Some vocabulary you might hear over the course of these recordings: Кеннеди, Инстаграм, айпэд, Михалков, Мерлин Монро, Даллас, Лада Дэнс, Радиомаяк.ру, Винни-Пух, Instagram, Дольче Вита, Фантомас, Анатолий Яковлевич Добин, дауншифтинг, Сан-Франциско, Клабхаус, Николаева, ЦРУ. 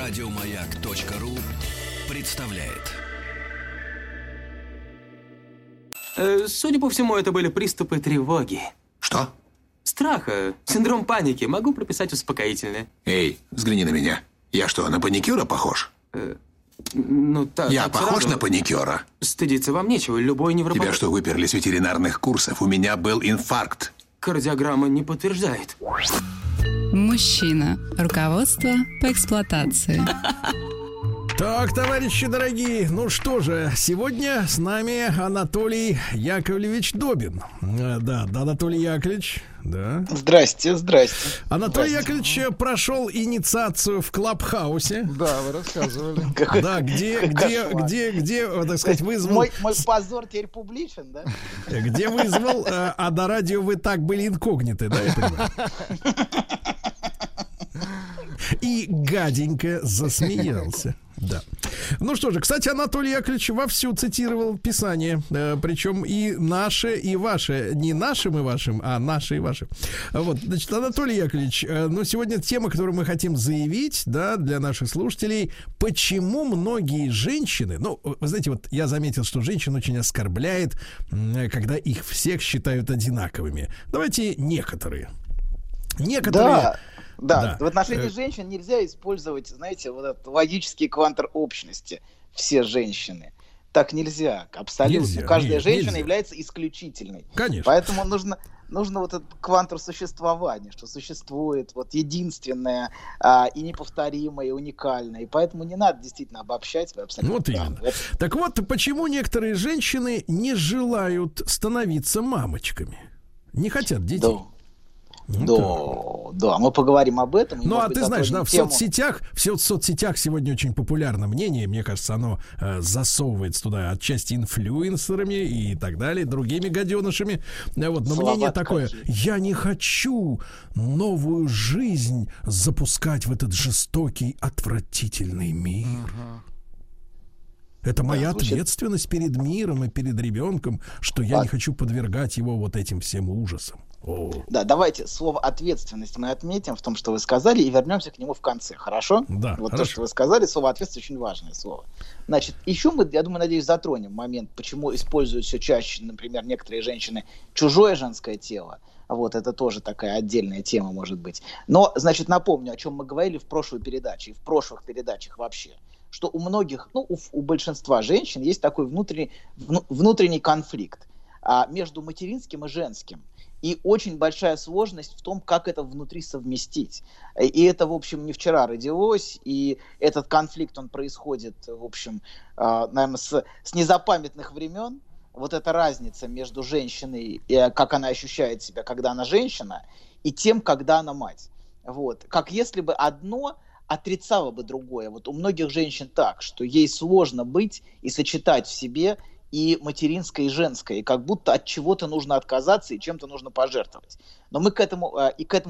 Радиомаяк.ру представляет. Судя по всему, это были приступы тревоги. Что? Страха. Синдром паники. Могу прописать успокоительное. Эй, взгляни на меня. Я что, на паникера похож? Я похож на паникера? Стыдиться вам нечего. Любой невропатолог... Тебя что, выперли с ветеринарных курсов? У меня был инфаркт. Кардиограмма не подтверждает. Мужчина. Руководство по эксплуатации. Так, товарищи дорогие, ну что же, сегодня с нами Анатолий Яковлевич Добин. Да, Анатолий Яковлевич, да. Здрасте. Анатолий Яковлевич прошел инициацию в Клабхаусе. Да, вы рассказывали. Да, где, так сказать, вызвал... Мой позор теперь публичен, да? Где вызвал, а до радио вы так были инкогниты, да, я понимаю. И гаденько засмеялся. Да. Ну что же, кстати, Анатолий Яковлевич вовсю цитировал Писание, причем и наше, и ваше. Не нашим и вашим, а наше и ваше. Вот, значит, Анатолий Яковлевич, ну сегодня тема, которую мы хотим заявить, да, для наших слушателей. Почему многие женщины, ну, вы знаете, вот я заметил, что женщин очень оскорбляет, когда их всех считают одинаковыми. Давайте некоторые. Да, в отношении женщин нельзя использовать, знаете, вот этот логический квантор общности. Все женщины. Так нельзя, абсолютно. Каждая женщина является исключительной. Конечно. Поэтому нужно вот этот квантор существования, что существует вот единственное и неповторимое, и уникальное. И поэтому не надо действительно обобщать. Вот именно. Так вот, почему некоторые женщины не желают становиться мамочками? Не хотят детей. Да, мы поговорим об этом. Ну, а ты знаешь, да, в соцсетях сегодня очень популярно мнение, мне кажется, оно засовывается туда отчасти инфлюенсерами и так далее, другими гаденышами. Вот, но мнение такое: я не хочу новую жизнь запускать в этот жестокий, отвратительный мир. Это моя ответственность перед миром и перед ребенком, что я не хочу подвергать его вот этим всем ужасам. Да, давайте слово «ответственность» мы отметим в том, что вы сказали, и вернемся к нему в конце, хорошо? Да, вот хорошо. То, что вы сказали, слово «ответственность» очень важное слово. Значит, еще мы, я думаю, надеюсь, затронем момент, почему используют все чаще, например, некоторые женщины чужое женское тело. Вот, это тоже такая отдельная тема, может быть. Но, значит, напомню, о чем мы говорили в прошлой передаче и в прошлых передачах вообще. Что у многих, ну, у большинства женщин есть такой внутренний конфликт между материнским и женским. И очень большая сложность в том, как это внутри совместить. И это, в общем, не вчера родилось, и этот конфликт, он происходит, в общем, наверное, с незапамятных времен. Вот эта разница между женщиной, как она ощущает себя, когда она женщина, и тем, когда она мать. Вот. Как если бы одно отрицало бы другое. Вот у многих женщин так, что ей сложно быть и сочетать в себе и материнское, и женское, и как будто от чего-то нужно отказаться и чем-то нужно пожертвовать. Но мы к этому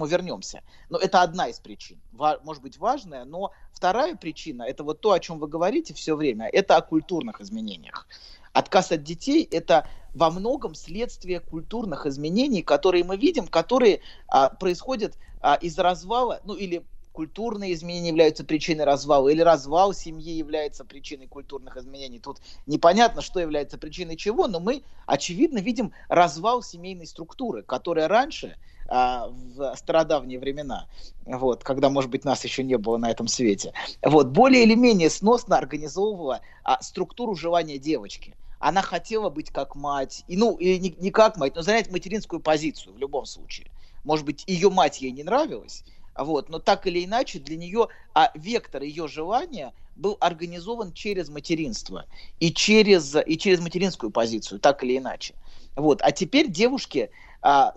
вернемся. Но это одна из причин, может быть, важная, но вторая причина, это вот то, о чем вы говорите все время, это о культурных изменениях. Отказ от детей – это во многом следствие культурных изменений, которые мы видим, которые происходят из развала, ну или культурные изменения являются причиной развала, или развал семьи является причиной культурных изменений. Тут непонятно, что является причиной чего, но мы, очевидно, видим развал семейной структуры, которая раньше, в стародавние времена, вот, когда, может быть, нас еще не было на этом свете, вот, более или менее сносно организовывала структуру желания девочки. Она хотела быть как мать, или не как мать, но занять материнскую позицию в любом случае. Может быть, ее мать ей не нравилась, вот, но так или иначе для нее вектор ее желания был организован через материнство и через материнскую позицию, так или иначе. Вот. А теперь девушки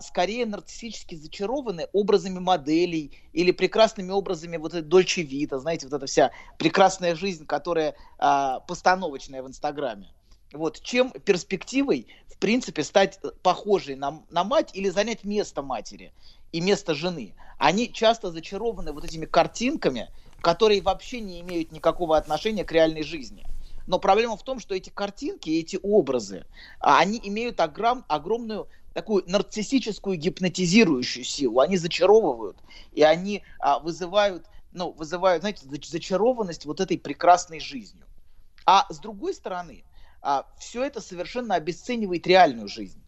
скорее нарциссически зачарованы образами моделей или прекрасными образами вот этой Дольче Вита, знаете, вот эта вся прекрасная жизнь, которая постановочная в Инстаграме. Вот, чем перспективой, в принципе, стать похожей на мать или занять место матери и место жены. Они часто зачарованы вот этими картинками, которые вообще не имеют никакого отношения к реальной жизни. Но проблема в том, что эти картинки, эти образы, они имеют огромную такую нарциссическую гипнотизирующую силу. Они зачаровывают, и они вызывают ну, вызывают, знаете, зачарованность вот этой прекрасной жизнью. А с другой стороны, все это совершенно обесценивает реальную жизнь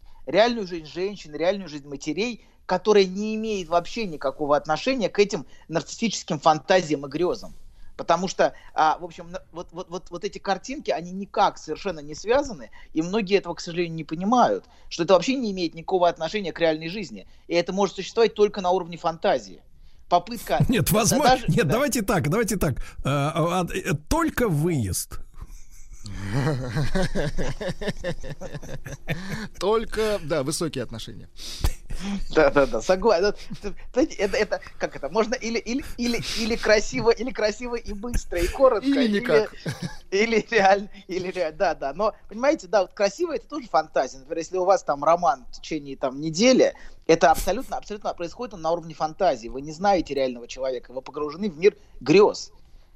женщин, реальную жизнь матерей, которая не имеет вообще никакого отношения к этим нарциссическим фантазиям и грезам. Потому что, в общем, вот эти картинки, они никак совершенно не связаны, и многие этого, к сожалению, не понимают, что это вообще не имеет никакого отношения к реальной жизни, и это может существовать только на уровне фантазии. Попытка... Нет, возможно... Даже... Нет, да. давайте так. Только выезд. Только, да, высокие отношения. Да, согласен. Это как это? Можно или красиво и быстро, и коротко, или никак. Или реально. Да. Но понимаете, да, вот красиво — это тоже фантазия. Например, если у вас там роман в течение там недели, это абсолютно происходит на уровне фантазии. Вы не знаете реального человека, вы погружены в мир грез.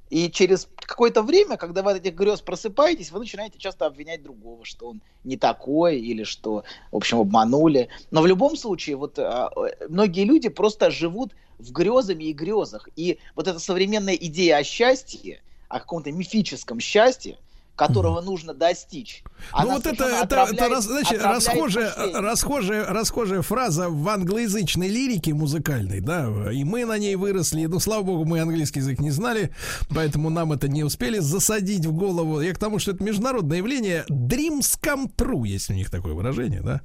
И через какое-то время, когда вы от этих грез просыпаетесь, вы начинаете часто обвинять другого, что он не такой или что, в общем, обманули. Но в любом случае, вот многие люди просто живут в грезами и грезах. И вот эта современная идея о счастье, о каком-то мифическом счастье, которого нужно достичь. Ну вот это расхожая фраза в англоязычной лирике музыкальной, да, и мы на ней выросли, но, слава богу, мы английский язык не знали, поэтому нам это не успели засадить в голову. Я к тому, что это международное явление, dreams come true, есть у них такое выражение, да.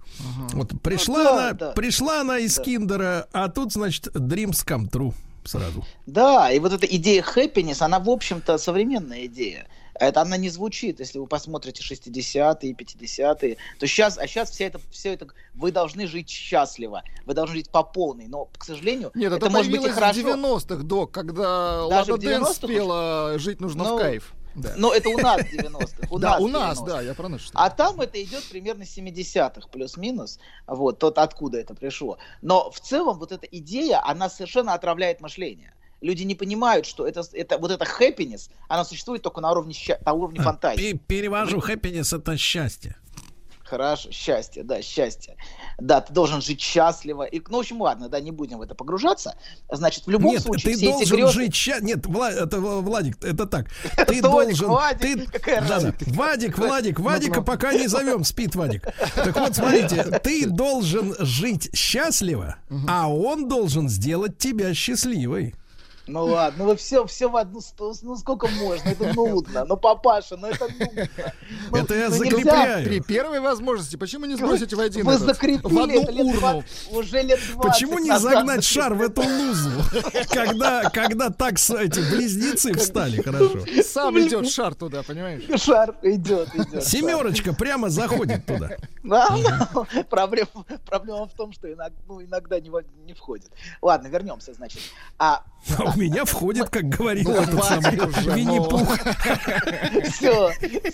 Вот пришла она из киндера, а тут, значит, dreams come true сразу. Да, и вот эта идея happiness, она, в общем-то, современная идея. Это она не звучит, если вы посмотрите 60-е, 50-е, то сейчас все это вы должны жить счастливо, вы должны жить по полной, но, к сожалению, нет, это может быть и хорошо. Нет, это появилось в 90-х, док, когда Лада Дэнс спела «Жить нужно в кайф». Да. Но это у нас в 90-х. У нас, я про нас. А там это идет примерно 70-х, плюс-минус, вот, тот, откуда это пришло. Но в целом вот эта идея, она совершенно отравляет мышление. Люди не понимают, что это happiness, она существует только на уровне фантазии. Перевожу, happiness — это счастье. Хорошо, счастье. Да, ты должен жить счастливо. И, ну, в общем, ладно, да, не будем в это погружаться. Значит, в любом случае... Нет, ты должен жить счастливо. Нет, Владик, это так. Ты должен... Вадика пока не зовем, спит Вадик. Так вот, смотрите, ты должен жить счастливо, а он должен сделать тебя счастливой. Ну ладно, вы все в одну сторону, ну сколько можно, это нудно. Ну, папаша, это нудно. Это я закрепляю. При первой возможности, почему не сбросите в один? Вы закрепили это уже лет 20. Почему не загнать шар в эту лузу, когда так эти близнецы встали, хорошо? Сам идет шар туда, понимаешь? Шар идет. Семерочка прямо заходит туда. Проблема в том, что иногда не входит. Ладно, вернемся, значит. У меня входит, как говорил этот самый Винни-Пух.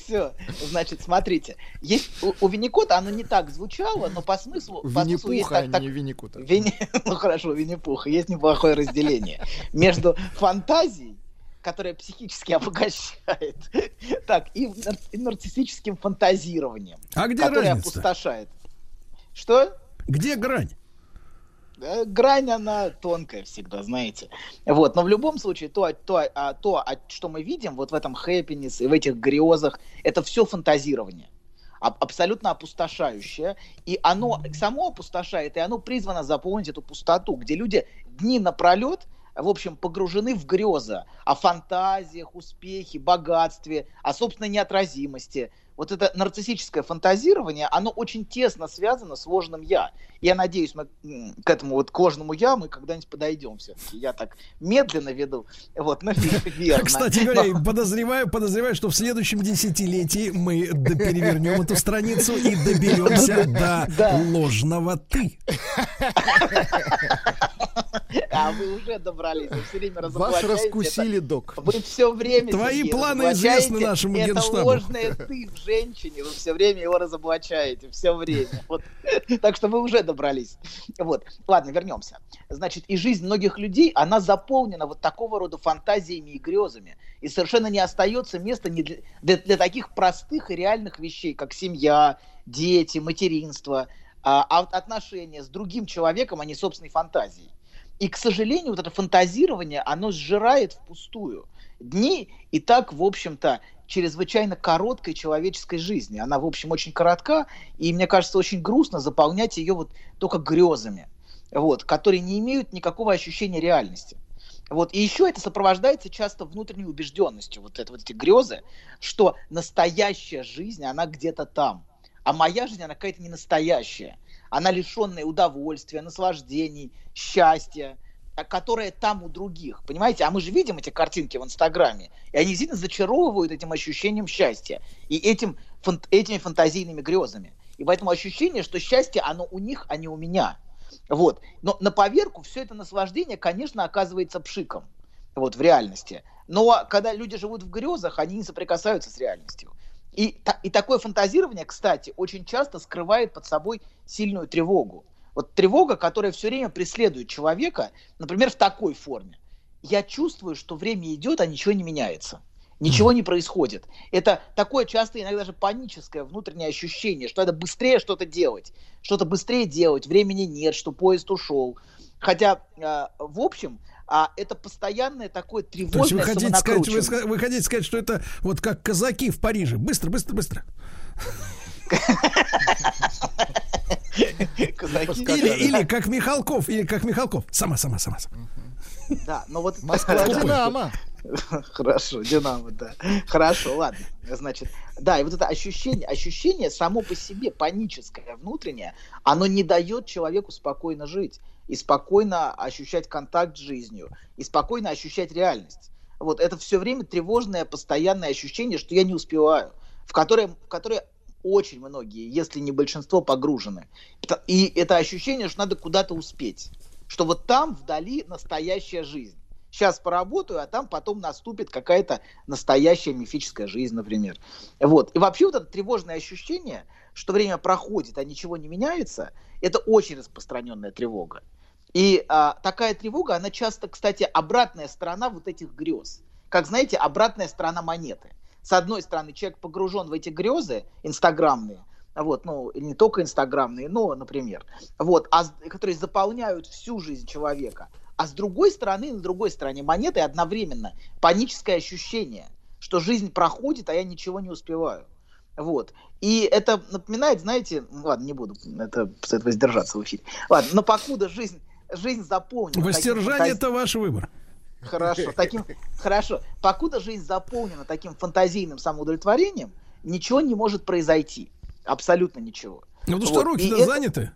Все. Значит, смотрите. У Винни-Кота оно не так звучало, но по смыслу... Винни-Пуха, а не Винни-Кота. Ну хорошо, Винни-Пуха. Есть неплохое разделение между фантазией, которая психически обогащает, так, и нарциссическим фантазированием, которое опустошает. Что? Где грань? Грань, она тонкая всегда, знаете. Вот. Но в любом случае, то, что мы видим вот в этом хэппинес и в этих грезах, это все фантазирование. Абсолютно опустошающее. И оно само опустошает, и оно призвано заполнить эту пустоту, где люди дни напролет, в общем, погружены в грезы о фантазиях, успехе, богатстве, о собственной неотразимости. Вот это нарциссическое фантазирование, оно очень тесно связано с ложным «я». Я надеюсь, мы к этому вот ложному «я» мы когда-нибудь подойдем все-таки. Я так медленно веду, вот, но верно. Кстати говоря, подозреваю, что в следующем десятилетии мы перевернем эту страницу и доберемся до ложного «ты». А вы уже добрались, вы все время разоблачаете. Вас раскусили, док. Вы все время... Твои планы известны нашему генштабу. Это ложное «ты» в женщине, вы все время его разоблачаете, все время. Вот. Так что вы уже добрались. Вот. Ладно, вернемся. Значит, и жизнь многих людей, она заполнена вот такого рода фантазиями и грезами. И совершенно не остается места для таких простых и реальных вещей, как семья, дети, материнство, отношения с другим человеком, а не собственной фантазией. И, к сожалению, вот это фантазирование, оно сжирает впустую дни и так, в общем-то, чрезвычайно короткой человеческой жизни. Она, в общем, очень коротка, и, мне кажется, очень грустно заполнять ее вот только грезами, вот, которые не имеют никакого ощущения реальности. Вот. И еще это сопровождается часто внутренней убежденностью, эти грезы, что настоящая жизнь, она где-то там, а моя жизнь, она какая-то ненастоящая, она лишенная удовольствия, наслаждений, счастья, которое там у других, понимаете? А мы же видим эти картинки в Инстаграме, и они действительно зачаровывают этим ощущением счастья и этими фантазийными грезами. И поэтому ощущение, что счастье, оно у них, а не у меня. Вот. Но на поверку все это наслаждение, конечно, оказывается пшиком вот, в реальности. Но когда люди живут в грезах, они не соприкасаются с реальностью. И такое фантазирование, кстати, очень часто скрывает под собой сильную тревогу. Вот тревога, которая все время преследует человека, например, в такой форме. Я чувствую, что время идет, а ничего не меняется. Ничего не происходит. Это такое часто, иногда даже паническое внутреннее ощущение, что надо быстрее что-то делать. Что-то быстрее делать, времени нет, что поезд ушел. Хотя, в общем... А это постоянное такое тревожное самонакручивание. Вы хотите сказать, что это вот как казаки в Париже. Быстро, быстро, быстро. Или как Михалков. Сама. Да, но вот... Динамо. Хорошо, Динамо, да. Хорошо, ладно. Значит, да, и вот это ощущение само по себе паническое, внутреннее, оно не дает человеку спокойно жить и спокойно ощущать контакт с жизнью, и спокойно ощущать реальность. Вот это все время тревожное, постоянное ощущение, что я не успеваю, в которое очень многие, если не большинство, погружены. И это ощущение, что надо куда-то успеть, что вот там вдали настоящая жизнь. Сейчас поработаю, а там потом наступит какая-то настоящая мифическая жизнь, например. Вот. И вообще вот это тревожное ощущение, что время проходит, а ничего не меняется, это очень распространенная тревога. И такая тревога, она часто, кстати, обратная сторона вот этих грез. Как, знаете, обратная сторона монеты. С одной стороны, человек погружен в эти грезы инстаграмные, вот, ну, не только инстаграмные, но, например, вот, которые заполняют всю жизнь человека. А с другой стороны, на другой стороне монеты одновременно паническое ощущение, что жизнь проходит, а я ничего не успеваю. Вот. И это напоминает, знаете, ладно, не буду с этого сдержаться в эфире. Ладно, но покуда жизнь заполнена... Воздержание — это ваш выбор. Хорошо. Покуда жизнь заполнена таким фантазийным самоудовлетворением, ничего не может произойти. Абсолютно ничего. Ну, потому что руки-то заняты.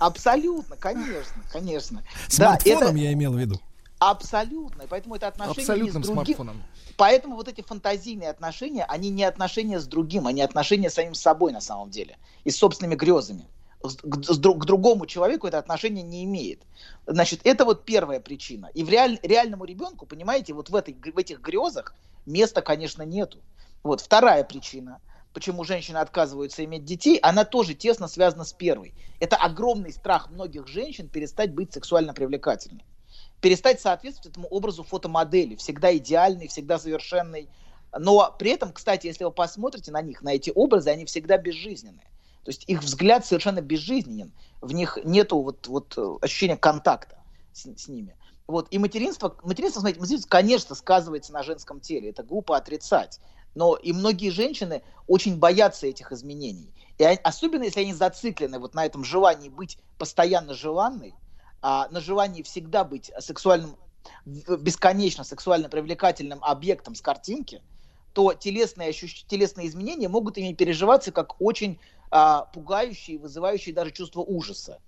Абсолютно, конечно. Смартфоном, да, я имел в виду. Абсолютно. Поэтому это отношения абсолютным не с другим. Смартфоном. Поэтому вот эти фантазийные отношения, они не отношения с другим, они отношения с самим собой на самом деле. И с собственными грезами. К другому человеку это отношение не имеет. Значит, это вот первая причина. И в реальному ребенку, понимаете, вот в этих грезах места, конечно, нету. Вот вторая причина. Почему женщины отказываются иметь детей, она тоже тесно связана с первой. Это огромный страх многих женщин перестать быть сексуально привлекательной. Перестать соответствовать этому образу фотомодели, всегда идеальной, всегда совершенной. Но при этом, кстати, если вы посмотрите на них, на эти образы, они всегда безжизненные. То есть их взгляд совершенно безжизненен. В них нету ощущения контакта с ними. Вот. И материнство, конечно, сказывается на женском теле. Это глупо отрицать. Но и многие женщины очень боятся этих изменений. И особенно, если они зациклены вот на этом желании быть постоянно желанной, на желании всегда быть бесконечно сексуально привлекательным объектом с картинки, то телесные изменения могут ими переживаться как очень пугающие, вызывающие даже чувство ужаса.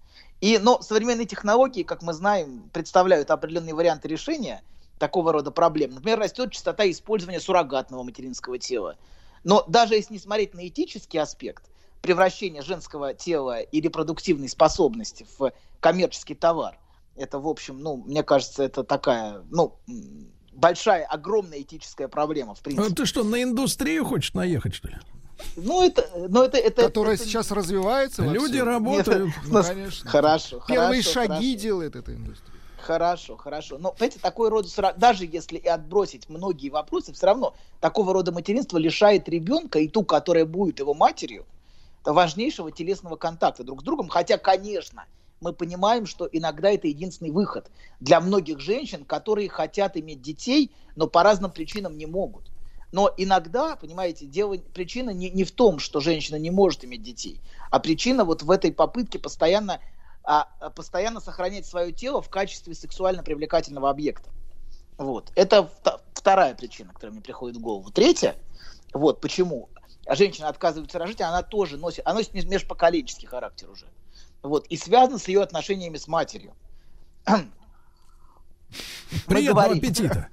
Но современные технологии, как мы знаем, представляют определенные варианты решения такого рода проблем. Например, растет частота использования суррогатного материнского тела. Но даже если не смотреть на этический аспект превращения женского тела и репродуктивной способности в коммерческий товар, это, в общем, мне кажется, это такая, большая, огромная этическая проблема, в принципе. А ты что, на индустрию хочешь наехать, что ли? Которая сейчас развивается. Люди работают. Конечно. Хорошо. Первые шаги делает эта индустрия. Хорошо. Но, понимаете, такой род, даже если и отбросить многие вопросы, все равно такого рода материнство лишает ребенка и ту, которая будет его матерью, важнейшего телесного контакта друг с другом. Хотя, конечно, мы понимаем, что иногда это единственный выход для многих женщин, которые хотят иметь детей, но по разным причинам не могут. Но иногда, понимаете, причина не в том, что женщина не может иметь детей, а причина вот в этой попытке постоянно сохранять свое тело в качестве сексуально привлекательного объекта. Вот. Это вторая причина, которая мне приходит в голову. Третья, вот почему женщина отказывается рожать, она тоже носит, она носит межпоколенческий характер уже. Вот. И связано с ее отношениями с матерью. Приятного аппетита.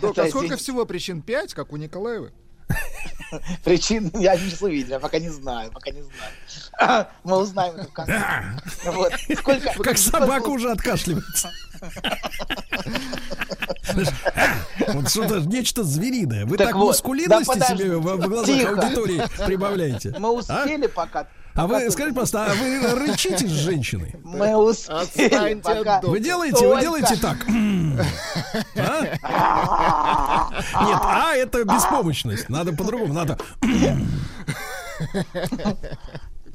Доктор, сколько всего причин? 5, как у Николаевой? Причин я не увидел, я пока не знаю. Мы узнаем это в конце. Вот. Как собака уже откашливается. Вот что-то нечто звериное. Вы так мускулинности себе в глазах аудитории прибавляете. Мы успели пока... А вы, скажите, просто, а вы рычите с женщиной? Мы успели пока. Вы делаете так. Нет, а это беспомощность. Надо по-другому, надо...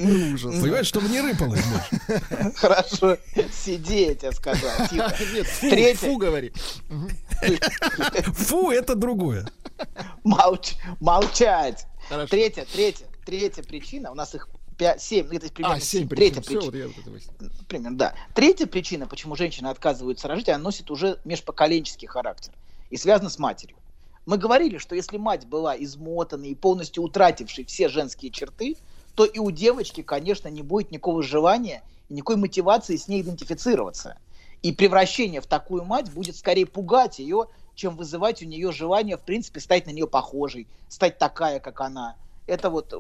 Ужас. Понимаешь, чтобы не рыпалось больше. Хорошо. Сиди, я тебе сказал. Тихо. Нет, фу говори. Фу, это другое. Молчать. Третья причина, у нас их 7, это примерно 7 причин. Примерно, да. Третья причина, почему женщины отказываются рожать, она носит уже межпоколенческий характер и связана с матерью. Мы говорили, что если мать была измотанной и полностью утратившей все женские черты, то и у девочки, конечно, не будет никакого желания, никакой мотивации с ней идентифицироваться. И превращение в такую мать будет скорее пугать ее, чем вызывать у нее желание, в принципе, стать на нее похожей, стать такая, как она. Это вот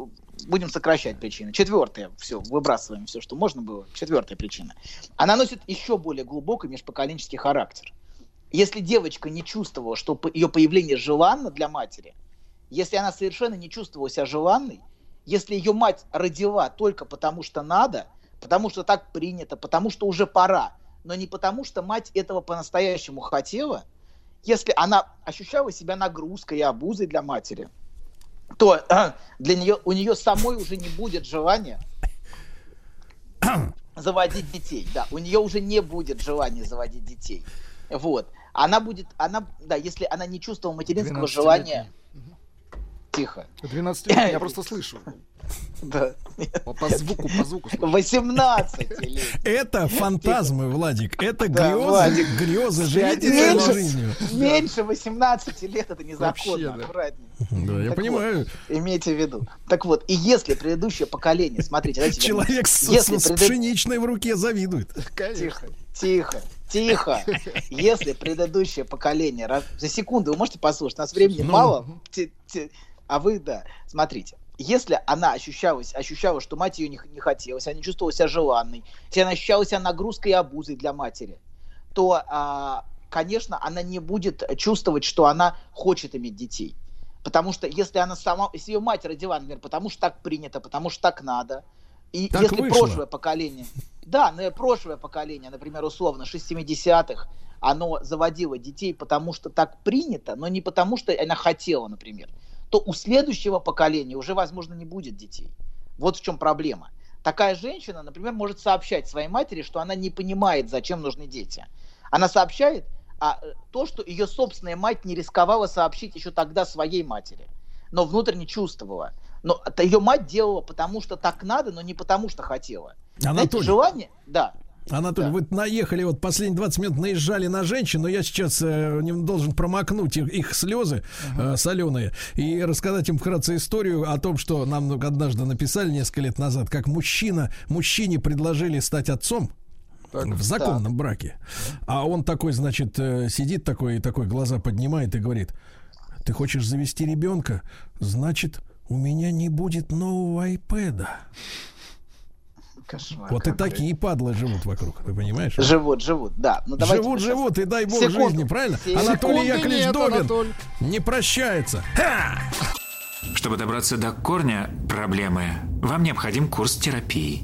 будем сокращать причины. 4, все, выбрасываем все, что можно было. 4 причина. Она носит еще более глубокий межпоколенческий характер. Если девочка не чувствовала, что ее появление желанно для матери, если она совершенно не чувствовала себя желанной, если ее мать родила только потому, что надо, потому что так принято, потому что уже пора, но не потому, что мать этого по-настоящему хотела, если она ощущала себя нагрузкой и обузой для матери, то для нее, у нее самой уже не будет желания заводить детей. Да, у нее уже не будет желания заводить детей. Вот. Если она не чувствовала материнского желания... Тихо. 12 лет, я просто слышу. Да. По звуку. 18 лет. Это фантазмы, Владик. Это грезы жизни. Меньше 18 лет это незаконно. Аккуратнее. Да, я понимаю. Имейте в виду. Так вот, и если предыдущее поколение, смотрите... Человек с пшеничной в руке завидует. Тихо. Если предыдущее поколение... За секунду вы можете послушать, у нас времени мало... А вы, да, смотрите, если она ощущала, что мать ее не хотелось, она не чувствовала себя желанной, если она ощущала себя нагрузкой и обузой для матери, то, конечно, она не будет чувствовать, что она хочет иметь детей. Потому что если ее мать родила, например, потому что так принято, потому что так надо, и так если вышло. Прошлое поколение, например, условно, 60-х, оно заводило детей, потому что так принято, но не потому, что она хотела, например, то у следующего поколения уже, возможно, не будет детей. Вот в чем проблема. Такая женщина, например, может сообщать своей матери, что она не понимает, зачем нужны дети. Она сообщает то, что ее собственная мать не рисковала сообщить еще тогда своей матери, но внутренне чувствовала. Но ее мать делала, потому что так надо, но не потому, что хотела. Анатолий. Желание, да. Анатолий, вы наехали, вот последние 20 минут наезжали на женщин, но я сейчас не должен промокнуть их слезы соленые и рассказать им вкратце историю о том, что нам однажды написали несколько лет назад, как мужчине предложили стать отцом. Так, в законном браке. А он такой, значит, сидит такой, глаза поднимает и говорит: ты хочешь завести ребенка? Значит, у меня не будет нового айпэда. Кошмар, вот и такие падлы живут вокруг, ты понимаешь? Живут, да. Ну, живут, и дай бог жизни, правильно? Анатолий Яковлевич Добин не прощается. Ха! Чтобы добраться до корня проблемы, вам необходим курс терапии.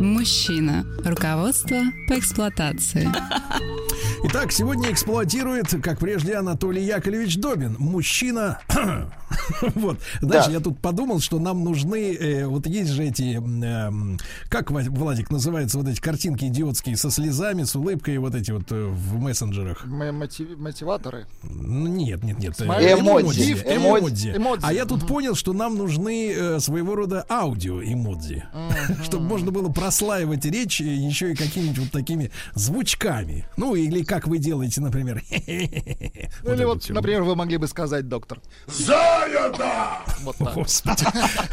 Мужчина. Руководство по эксплуатации. Итак, сегодня эксплуатирует, как прежде, Анатолий Яковлевич Добин. Мужчина... Вот, знаешь, да. Я тут подумал, что нам нужны, вот есть же эти, как, Владик, называются вот эти картинки идиотские со слезами, с улыбкой, вот эти вот в мессенджерах. Мотиваторы? Нет. Эмодзи. А я тут понял, что нам нужны своего рода аудио эмодзи, чтобы можно было прослаивать речь еще и какими-нибудь вот такими звучками. Ну, или как вы делаете, например. Ну, или вот, например, вы могли бы сказать, доктор. Вот так. Господи,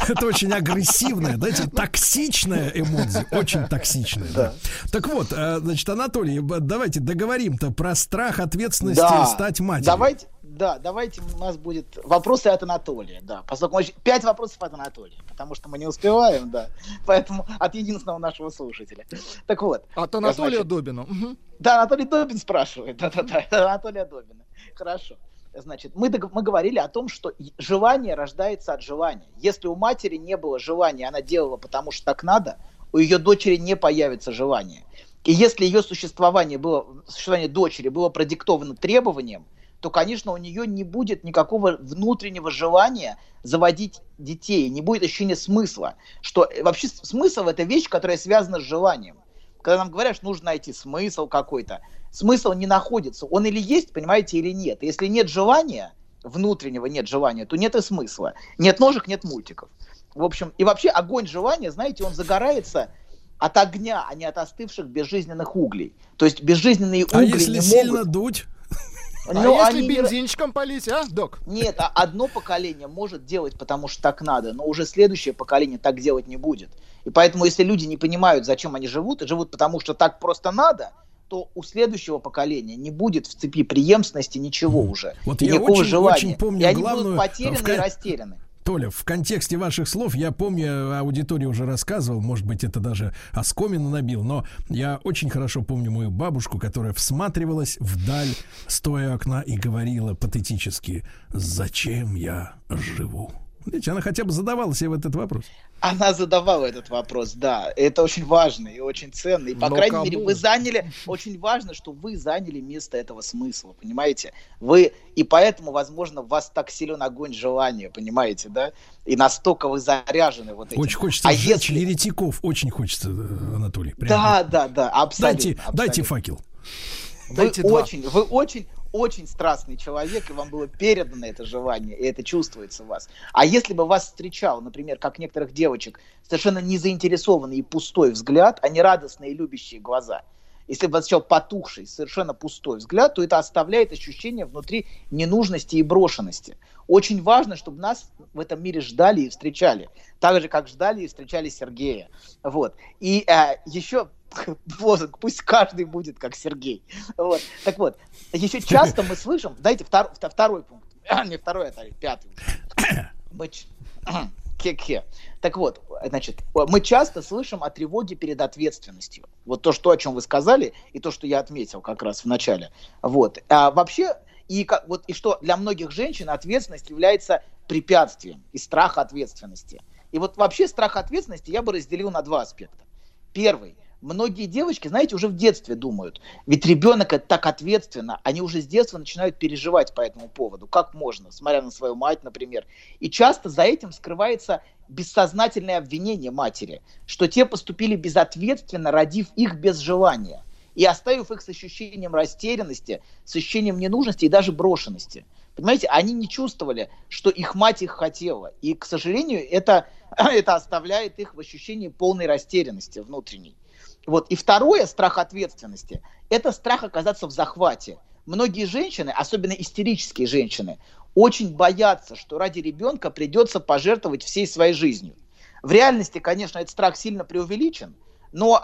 это очень агрессивная, знаете, токсичная эмодзи, очень токсичная. Да. Так вот, значит, Анатолий, давайте договорим-то про страх ответственности стать матерью. Давайте у нас будет вопросы от Анатолия, да. Поскольку 5 вопросов от Анатолия, потому что мы не успеваем, да. Поэтому от единственного нашего слушателя. Так вот. От Анатолия Добина. Да, Анатолий Добин спрашивает. Анатолия Добина. Хорошо. Значит, мы говорили о том, что желание рождается от желания. Если у матери не было желания, она делала потому, что так надо, у ее дочери не появится желание. И если ее существование дочери было продиктовано требованием, то, конечно, у нее не будет никакого внутреннего желания заводить детей, не будет ощущения смысла. Что, вообще смысл – это вещь, которая связана с желанием. Когда нам говорят, что нужно найти смысл какой-то, смысл не находится. Он или есть, понимаете, или нет. Если нет желания, внутреннего нет желания, то нет и смысла. Нет ножек, нет мультиков. В общем, и вообще огонь желания, знаете, он загорается от огня, а не от остывших безжизненных углей. То есть безжизненные угли не могут... А если сильно дуть? Ну, а если бензинчиком полить, а, док? Нет, одно поколение может делать, потому что так надо, но уже следующее поколение так делать не будет. И поэтому, если люди не понимают, зачем они живут, и живут потому, что так просто надо, то у следующего поколения не будет в цепи преемственности ничего уже. Вот и я никакого желания. Помню, и они будут потеряны и растеряны. Толя, в контексте ваших слов, я помню, аудитории уже рассказывал, может быть, это даже оскомину набил, но я очень хорошо помню мою бабушку, которая всматривалась вдаль, стоя у окна, и говорила патетически: «Зачем я живу?» Видите, она хотя бы задавала себе этот вопрос. Она задавала этот вопрос, да. Это очень важно и очень ценно. И, по крайней мере, вы заняли... Очень важно, что вы заняли место этого смысла, понимаете? И поэтому, возможно, в вас так силен огонь желания, понимаете, да? И настолько вы заряжены вот этим. Очень хочется сжечь еретиков, очень хочется, Анатолий. Да, абсолютно. Дайте факел. Вы очень страстный человек, и вам было передано это желание, и это чувствуется в вас. А если бы вас встречал, например, как некоторых девочек, совершенно незаинтересованный и пустой взгляд, а не радостные и любящие глаза, если бы вас встречал потухший, совершенно пустой взгляд, то это оставляет ощущение внутри ненужности и брошенности. Очень важно, чтобы нас в этом мире ждали и встречали. Так же, как ждали и встречали Сергея. Вот. И еще... лозунг «Пусть каждый будет как Сергей». Вот. Так вот, еще часто мы слышим... Дайте второй пункт. Не второй, а пятый. Так вот, значит, мы часто слышим о тревоге перед ответственностью. Вот то, о чем вы сказали, и то, что я отметил как раз в начале. Вот. А вообще, и что для многих женщин ответственность является препятствием и страх ответственности. И вот вообще страх ответственности я бы разделил на два аспекта. Первый. Многие девочки, знаете, уже в детстве думают, ведь ребенок это так ответственно, они уже с детства начинают переживать по этому поводу, как можно, смотря на свою мать, например. И часто за этим скрывается бессознательное обвинение матери, что те поступили безответственно, родив их без желания, и оставив их с ощущением растерянности, с ощущением ненужности и даже брошенности. Понимаете, они не чувствовали, что их мать их хотела, и, к сожалению, это оставляет их в ощущении полной растерянности внутренней. Вот. И второе, страх ответственности, это страх оказаться в захвате. Многие женщины, особенно истерические женщины, очень боятся, что ради ребенка придется пожертвовать всей своей жизнью. В реальности, конечно, этот страх сильно преувеличен, но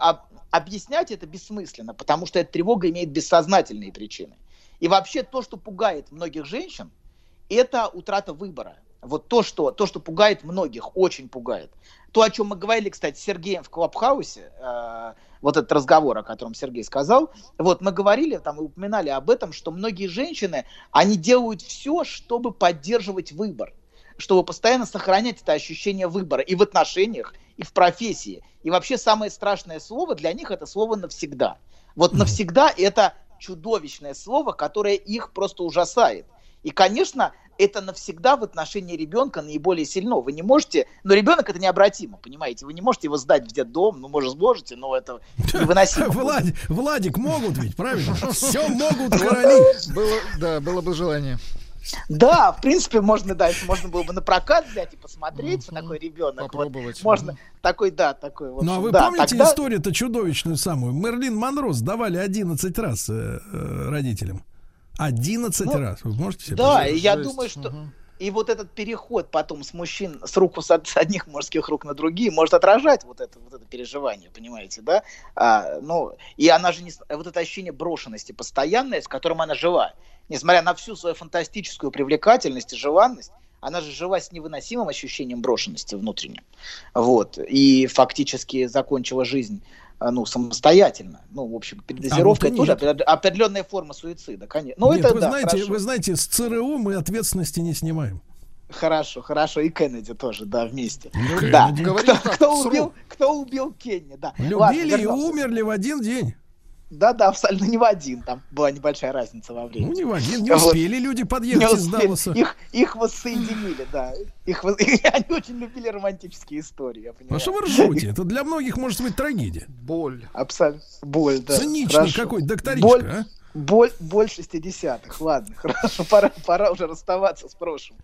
объяснять это бессмысленно, потому что эта тревога имеет бессознательные причины. И вообще то, что пугает многих женщин, это утрата выбора. Вот то, что пугает многих, очень пугает. То, о чем мы говорили, кстати, с Сергеем в Клабхаусе, вот этот разговор, о котором Сергей сказал, вот мы говорили там и упоминали об этом, что многие женщины, они делают все, чтобы поддерживать выбор, чтобы постоянно сохранять это ощущение выбора и в отношениях, и в профессии. И вообще самое страшное слово для них – это слово «навсегда». Вот «навсегда» – это чудовищное слово, которое их просто ужасает. И, конечно, это навсегда в отношении ребенка наиболее сильно. Вы не можете... Но ребенок это необратимо, понимаете? Вы не можете его сдать в детдом, ну, может, сможете, но это невыносимо. Владик, могут ведь, правильно? Все могут короли. Да, было бы желание. Да, в принципе, можно, да, можно было бы на прокат взять и посмотреть, что такой ребенок. Попробовать. Вот, можно такой, да, такой. Ну, а вы помните тогда... историю-то чудовищную самую? Мерлин Монро сдавали 11 раз родителям. 11 раз, вы можете себе представить? Да, я думаю, что и вот этот переход потом с мужчин, с одних мужских рук на другие, может отражать вот это переживание, понимаете, да? И она же, вот это ощущение брошенности постоянное, с которым она жила, несмотря на всю свою фантастическую привлекательность и желанность, она же жила с невыносимым ощущением брошенности внутренним, вот, и фактически закончила жизнь, самостоятельно. Ну, в общем, передозировка тоже определенная форма суицида. Конечно. Нет, это, вы знаете, с ЦРУ мы ответственности не снимаем. Хорошо. И Кеннеди тоже, да, вместе. Да. Кто убил Кеннеди, да. Любили и умерли в один день. Да, абсолютно не в один. Там была небольшая разница во времени. Ну, не в один. Не успели люди подъехать из Далласа. Их воссоединили, да. Они очень любили романтические истории, я понимаю. А что вы ржете? Это для многих может быть трагедия. Боль. Абсолютно. Боль, да. Циничный какой-то докторишка, а? Боль 60-х. Ладно, хорошо, пора уже расставаться с прошлым,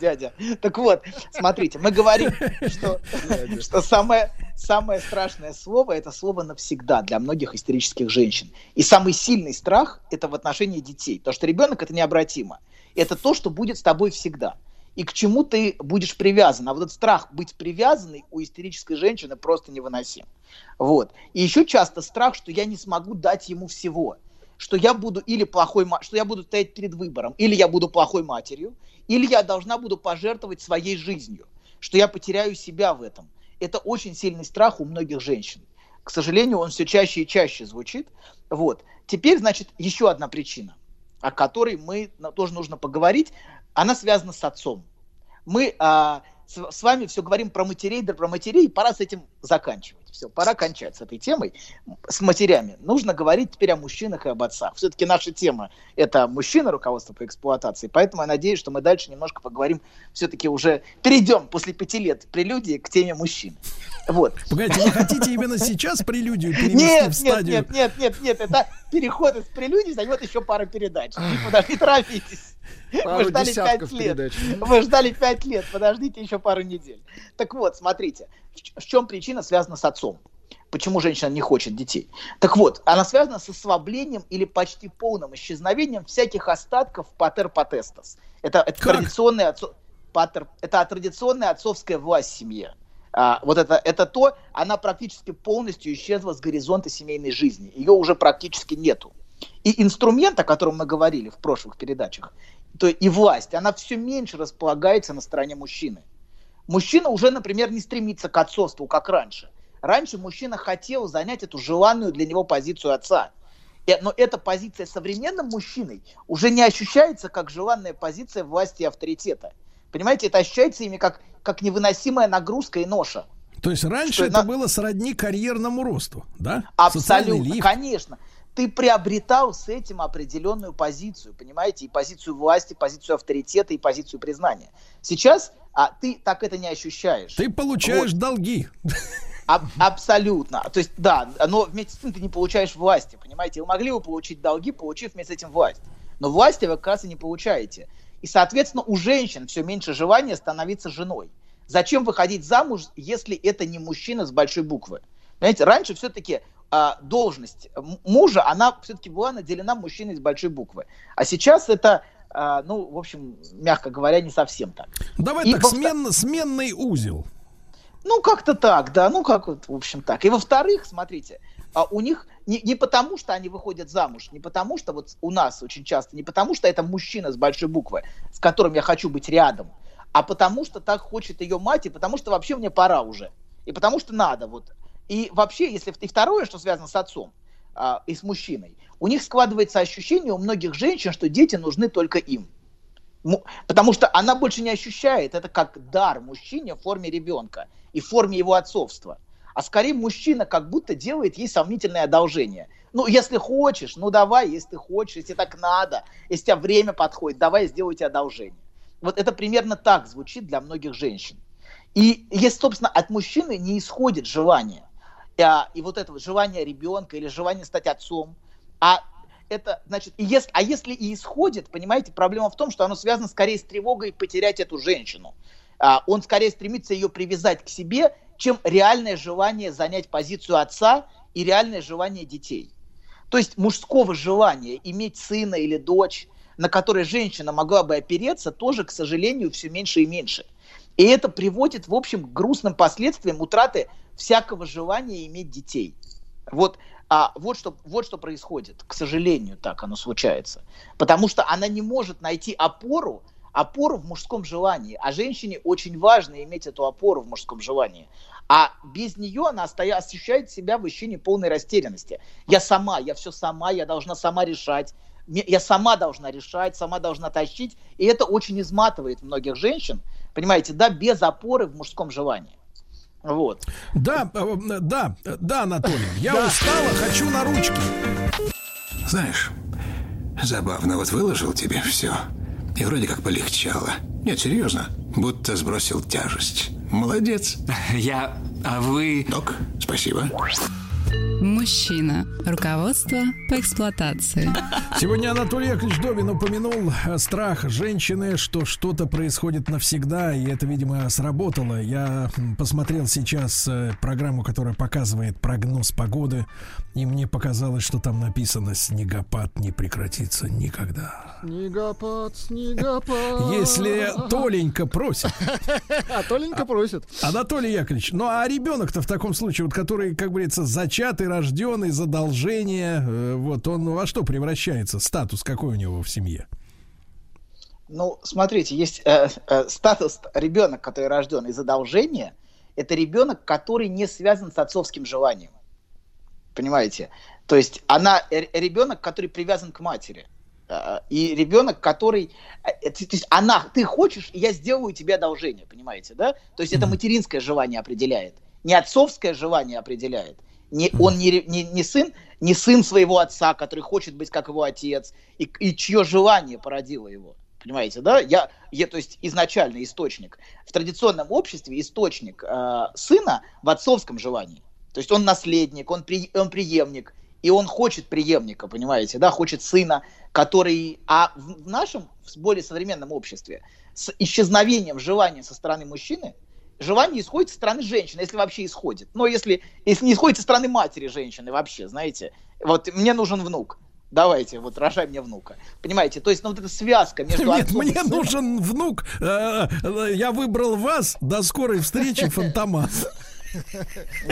дядя. Так вот, смотрите, мы говорим, что самое страшное слово – это слово «навсегда» для многих истерических женщин. И самый сильный страх – это в отношении детей, потому что ребенок – это необратимо. Это то, что будет с тобой всегда. И к чему ты будешь привязан. А вот этот страх быть привязанной у истерической женщины просто невыносим. Вот. И еще часто страх, что я не смогу дать ему всего. Что я буду стоять перед выбором, или я буду плохой матерью, или я должна буду пожертвовать своей жизнью, что я потеряю себя в этом. Это очень сильный страх у многих женщин. К сожалению, он все чаще и чаще звучит. Вот. Теперь, значит, еще одна причина, о которой мы тоже нужно поговорить. Она связана с отцом. Мы с вами все говорим про матерей, и пора с этим заканчивать. Все, пора кончать с этой темой, с матерями. Нужно говорить теперь о мужчинах и об отцах. Все-таки наша тема – это мужчина, руководство по эксплуатации. Поэтому я надеюсь, что мы дальше немножко поговорим, все-таки уже перейдем после 5 лет прелюдии к теме мужчин. Вот. Погодите, вы хотите именно сейчас прелюдию перенести в стадию? Нет, это переход из прелюдии займет еще пару передач. Не торопитесь. Вы ждали 5 лет. Подождите еще пару недель. Так вот, смотрите, в чем причина связана с отцом? Почему женщина не хочет детей? Так вот, она связана с ослаблением или почти полным исчезновением всяких остатков патер-патестас. Это традиционная отцовская власть в семье. Она практически полностью исчезла с горизонта семейной жизни. Ее уже практически нету. И инструмент, о котором мы говорили в прошлых передачах, и власть, она все меньше располагается на стороне мужчины. Мужчина уже, например, не стремится к отцовству, как раньше. Раньше мужчина хотел занять эту желанную для него позицию отца. Но эта позиция современным мужчиной уже не ощущается как желанная позиция власти и авторитета. Понимаете, это ощущается ими как невыносимая нагрузка и ноша. То есть раньше было сродни карьерному росту, да? Абсолютно, конечно. Ты приобретал с этим определенную позицию, понимаете, и позицию власти, и позицию авторитета, и позицию признания. Сейчас ты так это не ощущаешь. Ты получаешь долги. Абсолютно. То есть, да, но вместе с этим ты не получаешь власти, понимаете. Вы могли бы получить долги, получив вместе с этим власть. Но власти вы как раз и не получаете. И, соответственно, у женщин все меньше желания становиться женой. Зачем выходить замуж, если это не мужчина с большой буквы? Понимаете, раньше все-таки... должность мужа, она все-таки была наделена мужчиной с большой буквы. А сейчас это, мягко говоря, не совсем так. Давай так, сменный узел. Как-то так, да, так. И во-вторых, смотрите, у них не потому, что они выходят замуж, не потому, что вот у нас очень часто, не потому, что это мужчина с большой буквы, с которым я хочу быть рядом, а потому, что так хочет ее мать, и потому, что вообще мне пора уже, и потому, что надо, вот. И вообще, если и второе, что связано с отцом и с мужчиной, у них складывается ощущение у многих женщин, что дети нужны только им. Потому что она больше не ощущает это как дар мужчине в форме ребенка и в форме его отцовства. А скорее мужчина как будто делает ей сомнительное одолжение. Ну, если хочешь, ну давай, если ты хочешь, если так надо, если тебе время подходит, давай, сделай тебе одолжение. Вот это примерно так звучит для многих женщин. И если, собственно, от мужчины не исходит желание, и вот это вот желание ребенка или желание стать отцом, это, значит, если и исходит, понимаете, проблема в том, что оно связано скорее с тревогой потерять эту женщину. Он скорее стремится ее привязать к себе, чем реальное желание занять позицию отца и реальное желание детей. То есть мужского желания иметь сына или дочь, на которой женщина могла бы опереться, тоже, к сожалению, все меньше и меньше. И это приводит, в общем, к грустным последствиям утраты всякого желания иметь детей. Вот что происходит. К сожалению, так оно случается. Потому что она не может найти опору в мужском желании. А женщине очень важно иметь эту опору в мужском желании. А без нее она ощущает себя в мужчине полной растерянности. Я сама должна решать, сама должна тащить. И это очень изматывает многих женщин, понимаете, да, без опоры в мужском желании. Вот. Да, Анатолий, я устала, хочу на ручки. Знаешь, забавно, вот выложил тебе все, и вроде как полегчало. Нет, серьезно, будто сбросил тяжесть. Молодец. А вы... Док, спасибо. Мужчина. Руководство по эксплуатации. Сегодня Анатолий Яковлевич Добин упомянул страх женщины, что что-то происходит навсегда, и это, видимо, сработало. Я посмотрел сейчас программу, которая показывает прогноз погоды, и мне показалось, что там написано: снегопад не прекратится никогда. Снегопад. Если Толенька просит. А Толенька просит. Анатолий Яковлевич, ну а ребенок-то в таком случае, вот, который, как говорится, зачатый, рожденный, задолжение, вот он во что превращается? Статус какой у него в семье? Ну, смотрите, есть статус ребенок, который рожден из задолжения, это ребенок, который не связан с отцовским желанием. Понимаете? То есть ребенок, который привязан к матери. И ребенок, который... То есть ты хочешь, и я сделаю тебе одолжение, понимаете, да? То есть это материнское желание определяет. Не отцовское желание определяет. Он не сын своего отца, который хочет быть как его отец, и чье желание породило его. Понимаете, да? То есть изначально источник. В традиционном обществе источник сына в отцовском желании. То есть он наследник, он преемник, и он хочет преемника, понимаете, да, хочет сына, который... А в нашем, в более современном обществе, с исчезновением желания со стороны мужчины, желание исходит со стороны женщины, если вообще исходит. Но если не исходит со стороны матери женщины вообще, знаете, вот мне нужен внук. Давайте, вот рожай мне внука. Понимаете, то есть, ну вот эта связка между отцом и сыном. Мне нужен внук, я выбрал вас, до скорой встречи, Фантомас.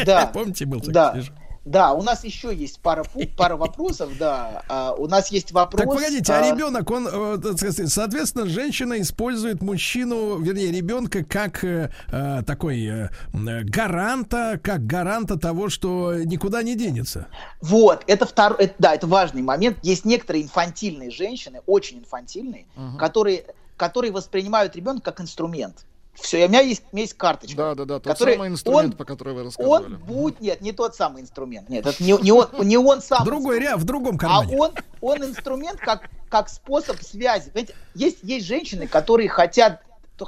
Да. Помните, был такой же? Да, у нас еще есть пара вопросов, да. У нас есть вопрос... Так, погодите, а ребенок, он, соответственно, женщина использует мужчину, вернее, ребенка, как такой гаранта, того, что никуда не денется. Вот, это важный момент. Есть некоторые инфантильные женщины, очень инфантильные, которые воспринимают ребенка как инструмент. Все, у меня есть карточка. Да, тот самый инструмент, по которому вы рассказывали. Нет, не тот самый инструмент. Нет, это не он сам. Другой ряд, в другом кармане. А он инструмент как способ связи. Понимаете, есть женщины, которые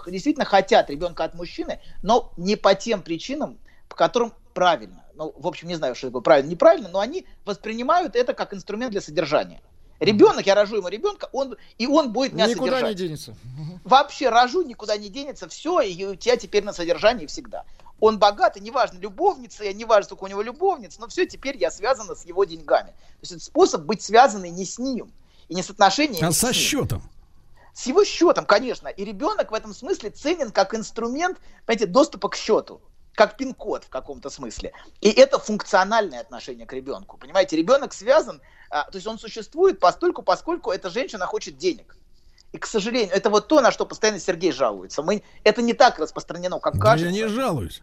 действительно хотят ребенка от мужчины, но не по тем причинам, по которым правильно. Ну, в общем, не знаю, что такое правильно, неправильно, но они воспринимают это как инструмент для содержания. Ребенок, я рожу ему ребенка, он будет меня содержать. Никуда не денется. Вообще рожу, никуда не денется, все, и у тебя теперь на содержании всегда. Он богат, и неважно, любовница, неважно, сколько у него любовниц, но все, теперь я связана с его деньгами. То есть это способ быть связанной не с ним, и не с отношениями, а со счетом. С его счетом, конечно. И ребенок в этом смысле ценен как инструмент, понимаете, доступа к счету. Как пин-код в каком-то смысле. И это функциональное отношение к ребенку. Понимаете, ребенок связан, то есть он существует постольку, поскольку эта женщина хочет денег. И, к сожалению, это вот то, на что постоянно Сергей жалуется. Это не так распространено, как кажется. Я не жалуюсь.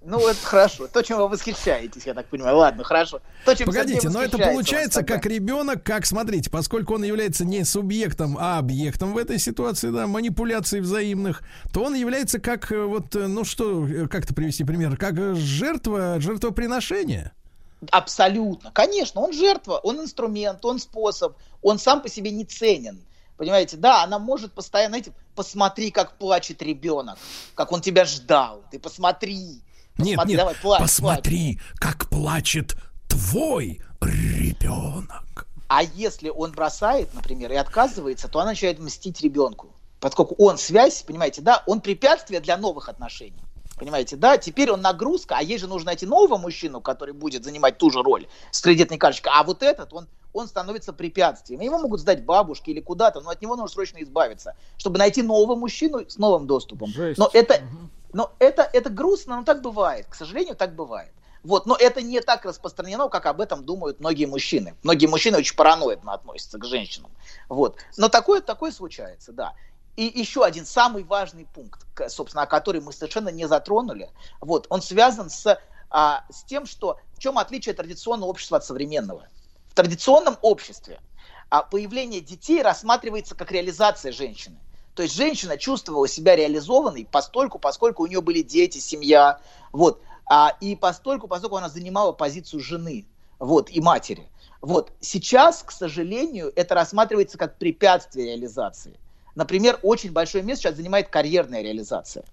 Ну, это хорошо. То, чем вы восхищаетесь, я так понимаю. Ладно, хорошо. То, чем погодите, но это получается как ребенок, как, смотрите, поскольку он является не субъектом, а объектом в этой ситуации, да, манипуляций взаимных, то он является как, вот, ну что, как-то привести пример, как жертва, жертвоприношение. Абсолютно. Конечно, он жертва, он инструмент, он способ, он сам по себе не ценен. Понимаете, да, она может постоянно, знаете, посмотри, как плачет ребенок, как он тебя ждал, ты посмотри. Нет, нет, давай, плачь, посмотри, плачь, как плачет твой ребенок. А если он бросает, например, и отказывается, то она начинает мстить ребенку. Поскольку он связь, понимаете, да, он препятствие для новых отношений. Понимаете, да, теперь он нагрузка, а ей же нужно найти нового мужчину, который будет занимать ту же роль с кредитной карточкой. А вот этот, он становится препятствием. Его могут сдать бабушке или куда-то, но от него нужно срочно избавиться, чтобы найти нового мужчину с новым доступом. Жесть. Но это... Угу. Но это грустно, но так бывает. К сожалению, так бывает. Вот. Но это не так распространено, как об этом думают многие мужчины. Многие мужчины очень параноидно относятся к женщинам. Вот. Но такое случается, да. И еще один самый важный пункт, собственно, который мы совершенно не затронули. Вот. Он связан с тем, что в чем отличие традиционного общества от современного. В традиционном обществе появление детей рассматривается как реализация женщины. То есть женщина чувствовала себя реализованной постольку, поскольку у нее были дети, семья, вот, и постольку, поскольку она занимала позицию жены, вот, и матери. Вот. Сейчас, к сожалению, это рассматривается как препятствие реализации. Например, очень большое место сейчас занимает карьерная реализация.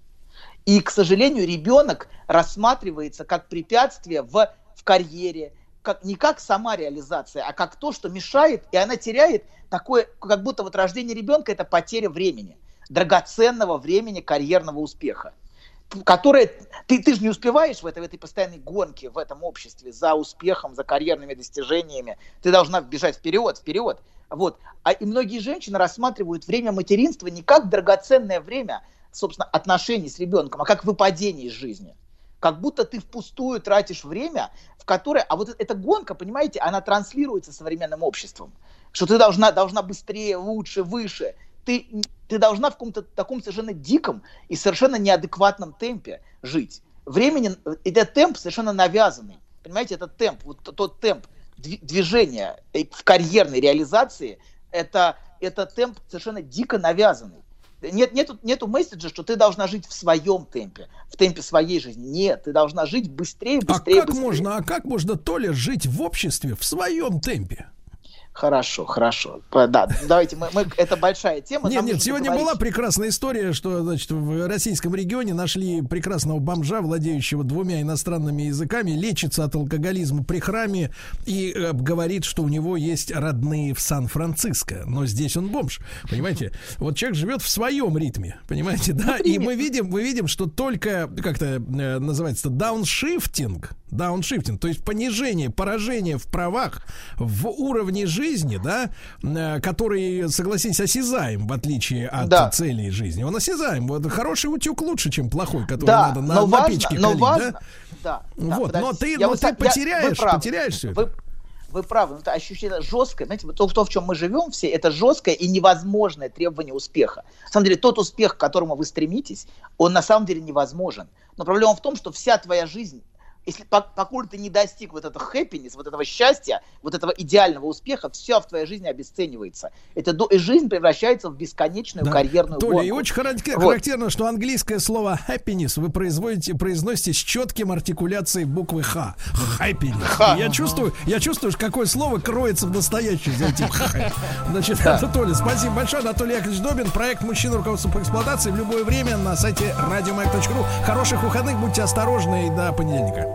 И, к сожалению, ребенок рассматривается как препятствие в карьере, как, не как сама реализация, а как то, что мешает, и она теряет такое, как будто вот рождение ребенка – это потеря времени, драгоценного времени карьерного успеха, которое ты же не успеваешь в этой постоянной гонке в этом обществе за успехом, за карьерными достижениями. Ты должна бежать вперед. Вот. И многие женщины рассматривают время материнства не как драгоценное время, собственно, отношений с ребенком, а как выпадение из жизни. Как будто ты впустую тратишь время, в которое... А вот эта гонка, понимаете, она транслируется современным обществом. Что ты должна быстрее, лучше, выше. Ты должна в каком-то таком совершенно диком и совершенно неадекватном темпе жить. Времени... Этот темп совершенно навязанный. Понимаете, этот темп, вот тот темп движения в карьерной реализации, это темп совершенно дико навязанный. Нету месседжа, что ты должна жить в своем темпе, в темпе своей жизни. Нет, ты должна жить быстрее. А как можно, Толя, жить в обществе в своем темпе? Хорошо. Да, давайте мы это большая тема. Нет, сегодня была прекрасная история, что, значит, в российском регионе нашли прекрасного бомжа, владеющего 2 иностранными языками, лечится от алкоголизма при храме и говорит, что у него есть родные в Сан-Франциско, но здесь он бомж, понимаете? Вот человек живет в своем ритме, понимаете, да? И мы видим, что только, как это называется, дауншифтинг, то есть понижение, поражение в правах, в уровне жизни, да, который, согласись, осязаем, в отличие от целей жизни. Он осязаем. Вот хороший утюг лучше, чем плохой, который надо на печке калить, да? Да. Вот. Да, потеряешь все это. Вы правы, это ощущение жесткое, знаете, то, в чем мы живем все, это жесткое и невозможное требование успеха. На самом деле, тот успех, к которому вы стремитесь, он на самом деле невозможен. Но проблема в том, что вся твоя жизнь, если покуда ты не достиг вот этого хэппинес, вот этого счастья, вот этого идеального успеха, все в твоей жизни обесценивается. И жизнь превращается в бесконечную карьерную гонку. Толя, и очень характерно, что английское слово happiness вы произносите с четким артикуляцией буквы Х. Happiness. Я чувствую, какое слово кроется в настоящем за этим Х. Значит, Толя, спасибо большое. Анатолий Яковлевич Добин, проект «Мужчина руководства по эксплуатации» в любое время на сайте радиомаяк.ру. Хороших выходных, будьте осторожны и до понедельника.